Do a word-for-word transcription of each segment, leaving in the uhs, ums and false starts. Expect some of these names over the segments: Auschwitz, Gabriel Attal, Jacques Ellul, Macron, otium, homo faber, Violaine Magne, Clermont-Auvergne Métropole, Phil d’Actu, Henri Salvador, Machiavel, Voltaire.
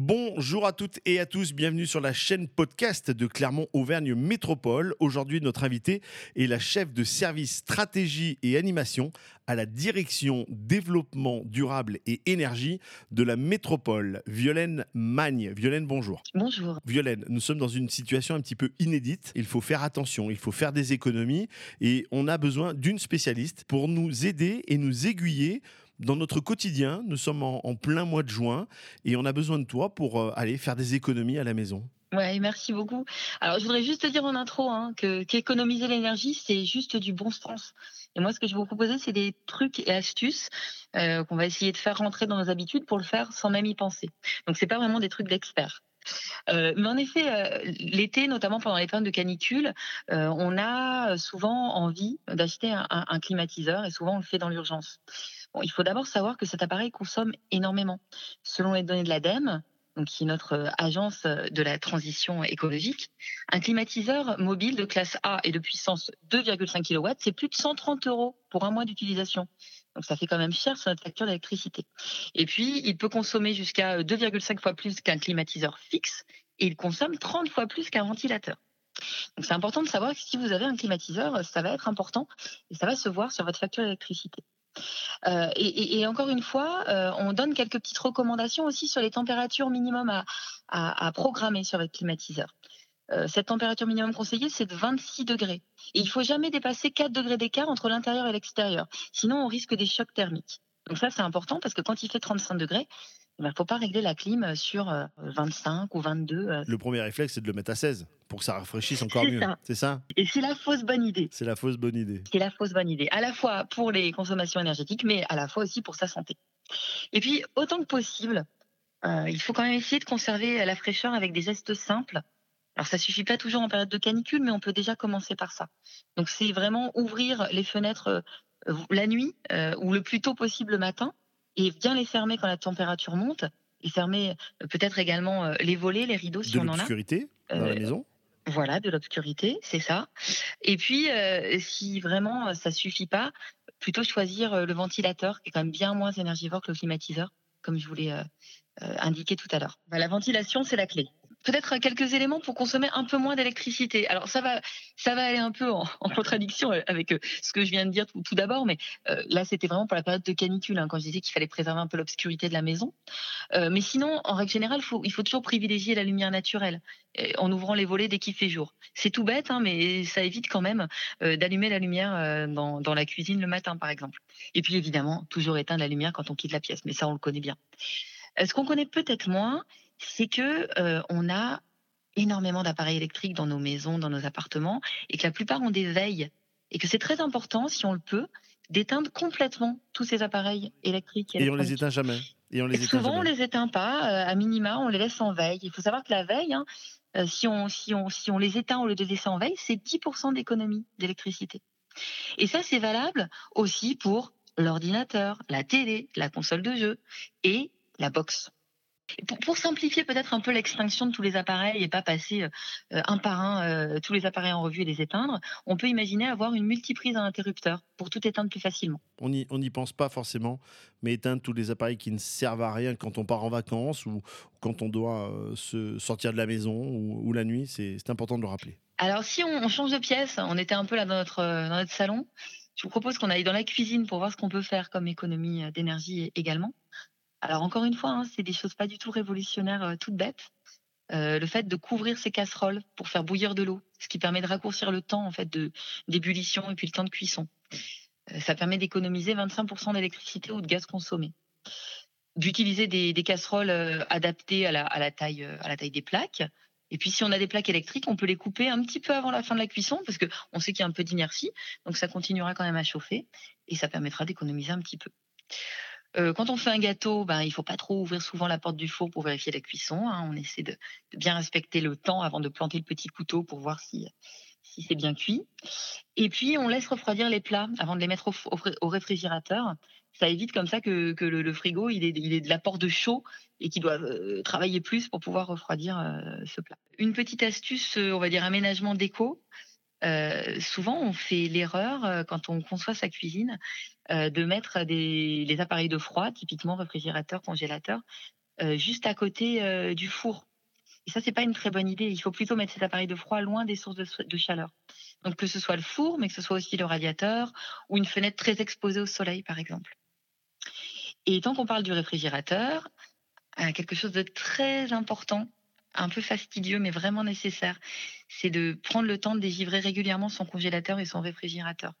Bonjour à toutes et à tous, bienvenue sur la chaîne podcast de Clermont-Auvergne Métropole. Aujourd'hui, notre invitée est la chef de service stratégie et animation à la direction développement durable et énergie de la Métropole, Violaine Magne. Violaine, bonjour. Bonjour. Violaine, nous sommes dans une situation un petit peu inédite. Il faut faire attention, il faut faire des économies et on a besoin d'une spécialiste pour nous aider et nous aiguiller dans notre quotidien. Nous sommes en, en plein mois de juin et on a besoin de toi pour euh, aller faire des économies à la maison. Ouais, merci beaucoup. Alors, je voudrais juste te dire en intro hein, que qu'économiser l'énergie, c'est juste du bon sens. Et moi, ce que je vais vous proposer, c'est des trucs et astuces euh, qu'on va essayer de faire rentrer dans nos habitudes pour le faire sans même y penser. Donc, c'est pas vraiment des trucs d'experts. Euh, mais en effet, euh, l'été, notamment pendant les périodes de canicule, euh, on a souvent envie d'acheter un, un, un climatiseur et souvent on le fait dans l'urgence. Bon, il faut d'abord savoir que cet appareil consomme énormément. Selon les données de l'A D E M E, donc qui est notre agence de la transition écologique, un climatiseur mobile de classe A et de puissance deux virgule cinq kilowatts, c'est plus de cent trente euros pour un mois d'utilisation. Donc ça fait quand même cher sur notre facture d'électricité. Et puis, il peut consommer jusqu'à deux virgule cinq fois plus qu'un climatiseur fixe et il consomme trente fois plus qu'un ventilateur. Donc c'est important de savoir que si vous avez un climatiseur, ça va être important et ça va se voir sur votre facture d'électricité. Euh, et, et encore une fois, euh, on donne quelques petites recommandations aussi sur les températures minimum à, à, à programmer sur votre climatiseur. Euh, cette température minimum conseillée, c'est de vingt-six degrés. Et il ne faut jamais dépasser quatre degrés d'écart entre l'intérieur et l'extérieur. Sinon, on risque des chocs thermiques. Donc ça, c'est important parce que quand il fait trente-cinq degrés, il ne faut pas régler la clim sur vingt-cinq ou vingt-deux. Le premier réflexe, c'est de le mettre à seize pour que ça rafraîchisse encore c'est mieux. Ça. C'est ça ? Et c'est la fausse bonne idée. C'est la fausse bonne idée. C'est la fausse bonne idée. À la fois pour les consommations énergétiques, mais à la fois aussi pour sa santé. Et puis, autant que possible, euh, il faut quand même essayer de conserver la fraîcheur avec des gestes simples. Alors, ça ne suffit pas toujours en période de canicule, mais on peut déjà commencer par ça. Donc, c'est vraiment ouvrir les fenêtres euh, la nuit euh, ou le plus tôt possible le matin. Et bien les fermer quand la température monte, et fermer peut-être également les volets, les rideaux si on en a. De l'obscurité dans la maison ? Voilà, de l'obscurité, c'est ça. Et puis, euh, si vraiment ça ne suffit pas, plutôt choisir le ventilateur, qui est quand même bien moins énergivore que le climatiseur, comme je vous l'ai euh, euh, indiqué tout à l'heure. Bah, la ventilation, c'est la clé. Peut-être quelques éléments pour consommer un peu moins d'électricité. Alors ça va, ça va aller un peu en, en contradiction avec ce que je viens de dire tout, tout d'abord, mais euh, là c'était vraiment pour la période de canicule hein, quand je disais qu'il fallait préserver un peu l'obscurité de la maison. Euh, mais sinon, en règle générale, faut, il faut toujours privilégier la lumière naturelle en ouvrant les volets dès qu'il fait jour. C'est tout bête, hein, mais ça évite quand même euh, d'allumer la lumière euh, dans, dans la cuisine le matin, par exemple. Et puis évidemment, toujours éteindre la lumière quand on quitte la pièce, mais ça on le connaît bien. Euh, ce qu'on connaît peut-être moins, c'est que euh, on a énormément d'appareils électriques dans nos maisons, dans nos appartements, et que la plupart ont des veilles, et que c'est très important, si on le peut, d'éteindre complètement tous ces appareils électriques. Et, et on les éteint jamais. Et on les et éteint souvent, jamais. On les éteint pas. Euh, à minima, on les laisse en veille. Il faut savoir que la veille, hein, euh, si on si on si on les éteint au lieu de les laisser en veille, c'est dix pour cent d'économie d'électricité. Et ça, c'est valable aussi pour l'ordinateur, la télé, la console de jeu et la box. Pour simplifier peut-être un peu l'extinction de tous les appareils et pas passer euh, un par un euh, tous les appareils en revue et les éteindre, on peut imaginer avoir une multiprise à interrupteur pour tout éteindre plus facilement. On n'y on n'y pense pas forcément, mais éteindre tous les appareils qui ne servent à rien quand on part en vacances ou quand on doit euh, se sortir de la maison ou, ou la nuit, c'est, c'est important de le rappeler. Alors si on, on change de pièce, on était un peu là dans notre, dans notre salon, je vous propose qu'on aille dans la cuisine pour voir ce qu'on peut faire comme économie d'énergie également. Alors encore une fois, hein, c'est des choses pas du tout révolutionnaires, euh, toutes bêtes. Euh, le fait de couvrir ses casseroles pour faire bouillir de l'eau, ce qui permet de raccourcir le temps en fait de d'ébullition et puis le temps de cuisson. Euh, ça permet d'économiser vingt-cinq pour cent d'électricité ou de gaz consommé. D'utiliser des, des casseroles euh, adaptées à la, à la taille euh, à la taille des plaques. Et puis si on a des plaques électriques, on peut les couper un petit peu avant la fin de la cuisson parce que on sait qu'il y a un peu d'inertie, donc ça continuera quand même à chauffer et ça permettra d'économiser un petit peu. Quand on fait un gâteau, ben, il ne faut pas trop ouvrir souvent la porte du four pour vérifier la cuisson. Hein. On essaie de, de bien respecter le temps avant de planter le petit couteau pour voir si, si c'est bien cuit. Et puis, on laisse refroidir les plats avant de les mettre au, au, au réfrigérateur. Ça évite comme ça que, que le, le frigo, il est, il est de l'apport de chaud et qu'il doit euh, travailler plus pour pouvoir refroidir euh, ce plat. Une petite astuce, on va dire aménagement déco. Euh, souvent, on fait l'erreur euh, quand on conçoit sa cuisine euh, de mettre des les appareils de froid, typiquement réfrigérateur, congélateur, euh, juste à côté euh, du four. Et ça, c'est pas une très bonne idée. Il faut plutôt mettre cet appareil de froid loin des sources de, de chaleur. Donc, que ce soit le four, mais que ce soit aussi le radiateur ou une fenêtre très exposée au soleil, par exemple. Et tant qu'on parle du réfrigérateur, euh, quelque chose de très important, un peu fastidieux, mais vraiment nécessaire, c'est de prendre le temps de dégivrer régulièrement son congélateur et son réfrigérateur.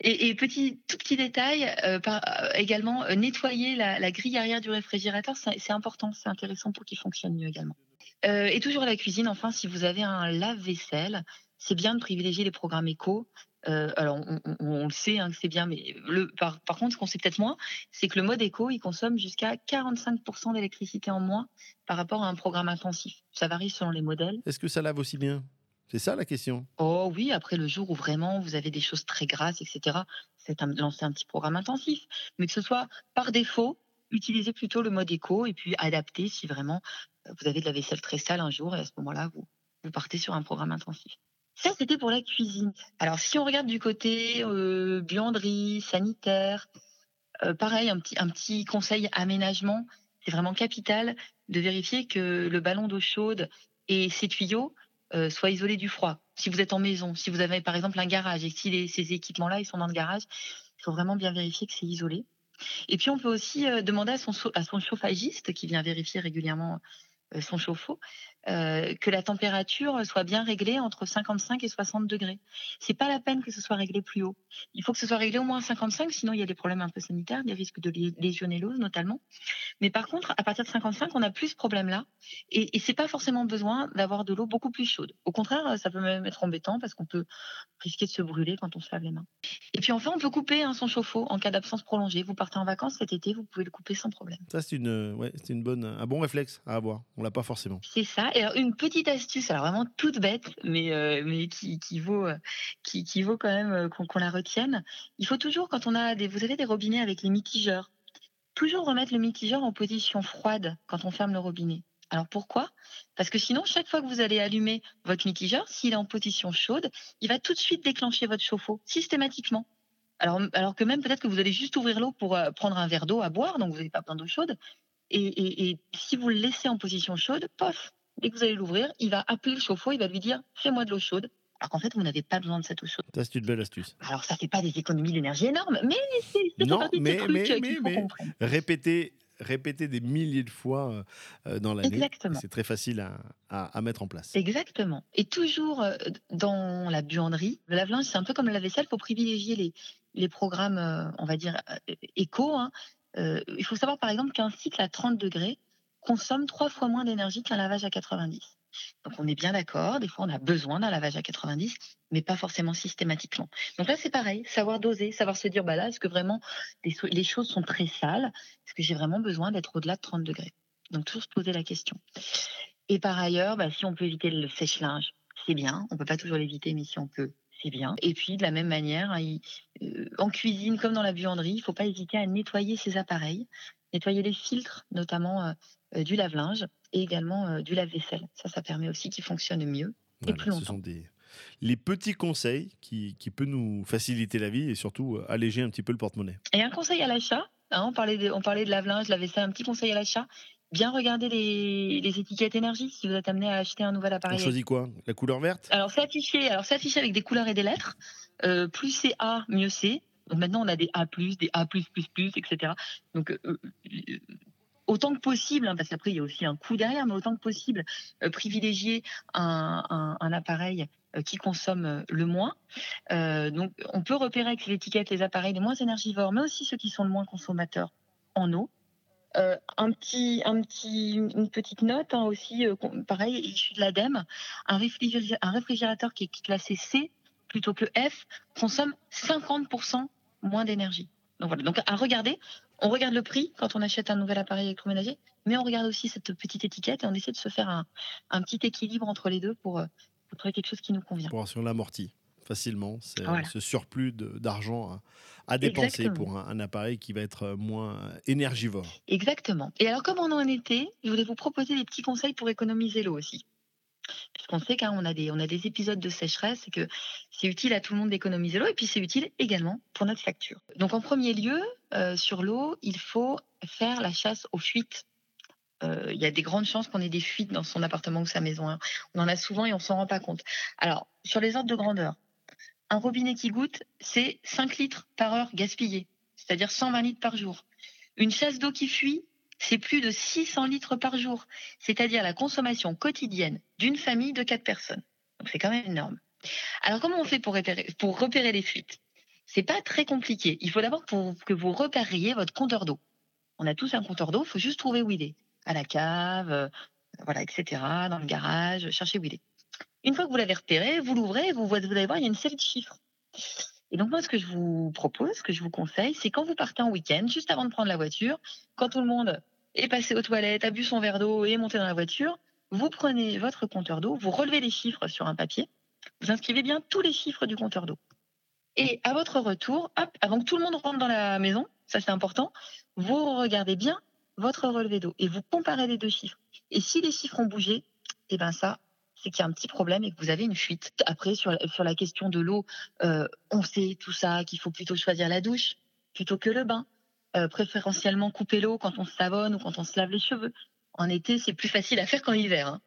Et, et petit, tout petit détail, euh, par, euh, également, euh, nettoyer la, la grille arrière du réfrigérateur, c'est, c'est important, c'est intéressant pour qu'il fonctionne mieux également. Euh, et toujours à la cuisine, enfin, si vous avez un lave-vaisselle, c'est bien de privilégier les programmes éco. Euh, alors, on, on, on le sait hein, que c'est bien, mais le, par, par contre, ce qu'on sait peut-être moins, c'est que le mode éco, il consomme jusqu'à quarante-cinq pour cent d'électricité en moins par rapport à un programme intensif. Ça varie selon les modèles. Est-ce que ça lave aussi bien ? C'est ça la question. Oh oui, après le jour où vraiment vous avez des choses très grasses, et cetera, c'est un, lancer un petit programme intensif. Mais que ce soit par défaut, utilisez plutôt le mode éco et puis adaptez si vraiment vous avez de la vaisselle très sale un jour et à ce moment-là, vous, vous partez sur un programme intensif. Ça, c'était pour la cuisine. Alors, si on regarde du côté euh, buanderie, sanitaire, euh, pareil, un petit, un petit conseil aménagement, c'est vraiment capital de vérifier que le ballon d'eau chaude et ses tuyaux Euh, soit isolé du froid. Si vous êtes en maison, si vous avez par exemple un garage et si les, ces équipements-là ils sont dans le garage, il faut vraiment bien vérifier que c'est isolé. Et puis on peut aussi euh, demander à son, à son chauffagiste qui vient vérifier régulièrement euh, son chauffe-eau euh, que la température soit bien réglée entre cinquante-cinq et soixante degrés. C'est pas la peine que ce soit réglé plus haut. Il faut que ce soit réglé au moins cinquante-cinq, sinon il y a des problèmes un peu sanitaires, des risques de légionellose notamment. Mais par contre, à partir de cinquante-cinq, on n'a plus ce problème-là. Et, et c'est pas forcément besoin d'avoir de l'eau beaucoup plus chaude. Au contraire, ça peut même être embêtant parce qu'on peut risquer de se brûler quand on se lave les mains. Et puis enfin, on peut couper hein, son chauffe-eau en cas d'absence prolongée. Vous partez en vacances cet été, vous pouvez le couper sans problème. Ça, c'est, une, ouais, c'est une bonne, un bon réflexe à avoir. On l'a pas forcément. C'est ça. Et alors, une petite astuce, alors vraiment toute bête, mais, euh, mais qui, qui, vaut, euh, qui, qui vaut quand même euh, qu'on, qu'on la retienne. Il faut toujours, quand on a des, vous avez des robinets avec les mitigeurs, toujours remettre le mitigeur en position froide quand on ferme le robinet. Alors pourquoi ? Parce que sinon, chaque fois que vous allez allumer votre mitigeur, s'il est en position chaude, il va tout de suite déclencher votre chauffe-eau, systématiquement. Alors, alors que même peut-être que vous allez juste ouvrir l'eau pour euh, prendre un verre d'eau à boire, donc vous n'avez pas besoin d'eau chaude. Et, et, et si vous le laissez en position chaude, pof, dès que vous allez l'ouvrir, il va appeler le chauffe-eau, il va lui dire « fais-moi de l'eau chaude ». Alors qu'en fait, vous n'avez pas besoin de cette eau chaude. Ça, c'est une belle astuce. Alors, ça ne fait pas des économies d'énergie énormes, mais c'est, c'est non, partie mais, de ces trucs mais, qu'il mais, faut mais comprendre. Répéter, répéter des milliers de fois dans l'année, exactement. C'est très facile à, à, à mettre en place. Exactement. Et toujours dans la buanderie, le lave-linge, c'est un peu comme le lave-vaisselle, il faut privilégier les, les programmes, on va dire, éco. Hein. Euh, il faut savoir, par exemple, qu'un cycle à trente degrés consomme trois fois moins d'énergie qu'un lavage à quatre-vingt-dix. Donc on est bien d'accord, des fois on a besoin d'un lavage à quatre-vingt-dix, mais pas forcément systématiquement. Donc là c'est pareil, savoir doser, savoir se dire bah là est-ce que vraiment les choses sont très sales, est-ce que j'ai vraiment besoin d'être au-delà de trente degrés. Donc toujours se poser la question. Et par ailleurs, bah, si on peut éviter le sèche-linge, c'est bien, on peut pas toujours l'éviter, mais si on peut, c'est bien. Et puis de la même manière, en cuisine comme dans la buanderie, il faut pas hésiter à nettoyer ses appareils, nettoyer les filtres notamment euh, du lave-linge. Et également euh, du lave-vaisselle. Ça, ça permet aussi qu'il fonctionne mieux et voilà, plus longtemps. Ce sont des... les petits conseils qui, qui peuvent nous faciliter la vie et surtout euh, alléger un petit peu le porte-monnaie. Et un conseil à l'achat, hein, on parlait de, on parlait de lave-linge, lave-vaisselle, un petit conseil à l'achat. Bien regarder les, les étiquettes énergie si vous êtes amené à acheter un nouvel appareil. On choisit quoi ? La couleur verte ? Alors c'est, affiché, alors, c'est affiché avec des couleurs et des lettres. Euh, plus c'est A, mieux c'est. Donc maintenant, on a des A plus, des A plus plus plus, et cetera. Donc... Euh, euh, Autant que possible, hein, parce qu'après il y a aussi un coût derrière, mais autant que possible, euh, privilégier un, un, un appareil euh, qui consomme euh, le moins. Euh, donc on peut repérer avec l'étiquette les appareils les moins énergivores, mais aussi ceux qui sont le moins consommateurs en eau. Euh, un petit, un petit, une petite note hein, aussi, euh, pareil, issu de l'ADEME, un réfrigérateur, un réfrigérateur qui est classé C plutôt que F consomme cinquante pour cent moins d'énergie. Donc voilà, donc à regarder. On regarde le prix quand on achète un nouvel appareil électroménager, mais on regarde aussi cette petite étiquette et on essaie de se faire un, un petit équilibre entre les deux pour, pour trouver quelque chose qui nous convient. Pour si on l'amortit facilement, c'est voilà. Ce surplus de, d'argent à, à dépenser exactement. Pour un, un appareil qui va être moins énergivore. Exactement. Et alors, comme on en était, je voulais vous proposer des petits conseils pour économiser l'eau aussi. Puisqu'on sait qu'on a des, on a des épisodes de sécheresse et que c'est utile à tout le monde d'économiser l'eau et puis c'est utile également pour notre facture. Donc en premier lieu, euh, sur l'eau, il faut faire la chasse aux fuites. euh, y a des grandes chances qu'on ait des fuites dans son appartement ou sa maison. Hein. On en a souvent et on s'en rend pas compte. Alors, sur les ordres de grandeur, un robinet qui goutte, c'est cinq litres par heure gaspillés, c'est-à-dire cent vingt litres par jour. Une chasse d'eau qui fuit, c'est plus de six cents litres par jour, c'est-à-dire la consommation quotidienne d'une famille de quatre personnes. Donc, c'est quand même énorme. Alors, comment on fait pour repérer, pour repérer les fuites ? C'est pas très compliqué. Il faut d'abord pour, que vous repériez votre compteur d'eau. On a tous un compteur d'eau, il faut juste trouver où il est. À la cave, euh, voilà, et cetera, dans le garage, cherchez où il est. Une fois que vous l'avez repéré, vous l'ouvrez, vous, vous allez voir, il y a une série de chiffres. Et donc, moi, ce que je vous propose, ce que je vous conseille, c'est quand vous partez en week-end, juste avant de prendre la voiture, quand tout le monde est passé aux toilettes, a bu son verre d'eau et est monté dans la voiture, vous prenez votre compteur d'eau, vous relevez les chiffres sur un papier, vous inscrivez bien tous les chiffres du compteur d'eau. Et à votre retour, hop, avant que tout le monde rentre dans la maison, ça c'est important, vous regardez bien votre relevé d'eau et vous comparez les deux chiffres. Et si les chiffres ont bougé, eh ben ça, c'est qu'il y a un petit problème et que vous avez une fuite. Après, sur, sur la question de l'eau, euh, on sait tout ça, qu'il faut plutôt choisir la douche plutôt que le bain. Euh, préférentiellement couper l'eau quand on se savonne ou quand on se lave les cheveux. En été, c'est plus facile à faire qu'en hiver, hein.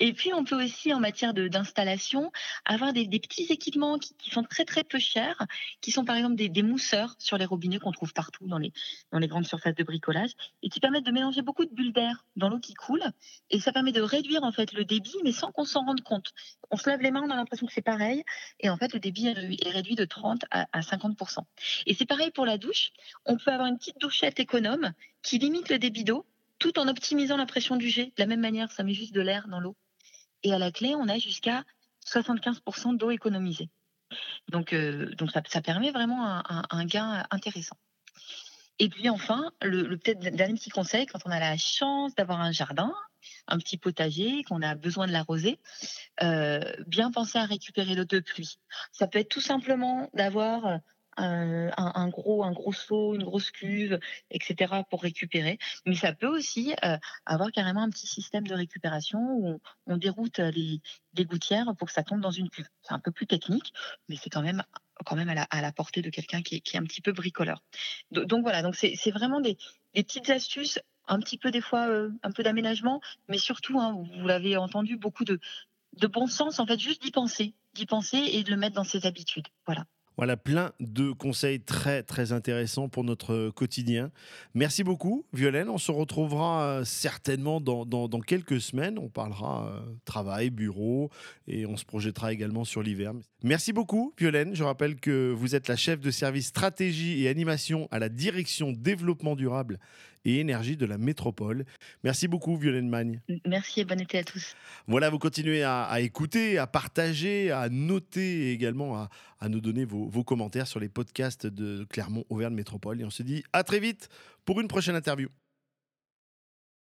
Et puis, on peut aussi, en matière de, d'installation, avoir des, des petits équipements qui, qui sont très, très peu chers, qui sont par exemple des, des mousseurs sur les robinets qu'on trouve partout dans les, dans les grandes surfaces de bricolage et qui permettent de mélanger beaucoup de bulles d'air dans l'eau qui coule. Et ça permet de réduire en fait le débit, mais sans qu'on s'en rende compte. On se lave les mains, on a l'impression que c'est pareil. Et en fait, le débit est réduit de trente à cinquante pour cent. Et c'est pareil pour la douche. On peut avoir une petite douchette économe qui limite le débit d'eau tout en optimisant la pression du jet. De la même manière, ça met juste de l'air dans l'eau. Et à la clé, on a jusqu'à soixante-quinze pour cent d'eau économisée. Donc, euh, donc ça, ça permet vraiment un, un, un gain intéressant. Et puis enfin, le, le peut-être dernier petit conseil, quand on a la chance d'avoir un jardin, un petit potager, qu'on a besoin de l'arroser, euh, bien penser à récupérer l'eau de pluie. Ça peut être tout simplement d'avoir un, un, gros, un gros seau, une grosse cuve, et cetera pour récupérer. Mais ça peut aussi euh, avoir carrément un petit système de récupération où on, on déroute les, les gouttières pour que ça tombe dans une cuve. C'est un peu plus technique, mais c'est quand même, quand même à, la, à la portée de quelqu'un qui est, qui est un petit peu bricoleur. Donc, donc voilà, donc c'est, c'est vraiment des, des petites astuces, un petit peu des fois, euh, un peu d'aménagement, mais surtout, hein, vous l'avez entendu, beaucoup de, de bon sens, en fait, juste d'y penser, d'y penser et de le mettre dans ses habitudes. Voilà. Voilà, plein de conseils très, très intéressants pour notre quotidien. Merci beaucoup, Violaine. On se retrouvera certainement dans, dans, dans quelques semaines. On parlera travail, bureau et on se projettera également sur l'hiver. Merci beaucoup, Violaine. Je rappelle que vous êtes la chef de service stratégie et animation à la direction développement durable et énergie de la métropole. Merci beaucoup, Violaine Magne. Merci et bon été à tous. Voilà, vous continuez à, à écouter, à partager, à noter et également à, à nous donner vos, vos commentaires sur les podcasts de Clermont-Auvergne Métropole. Et on se dit à très vite pour une prochaine interview.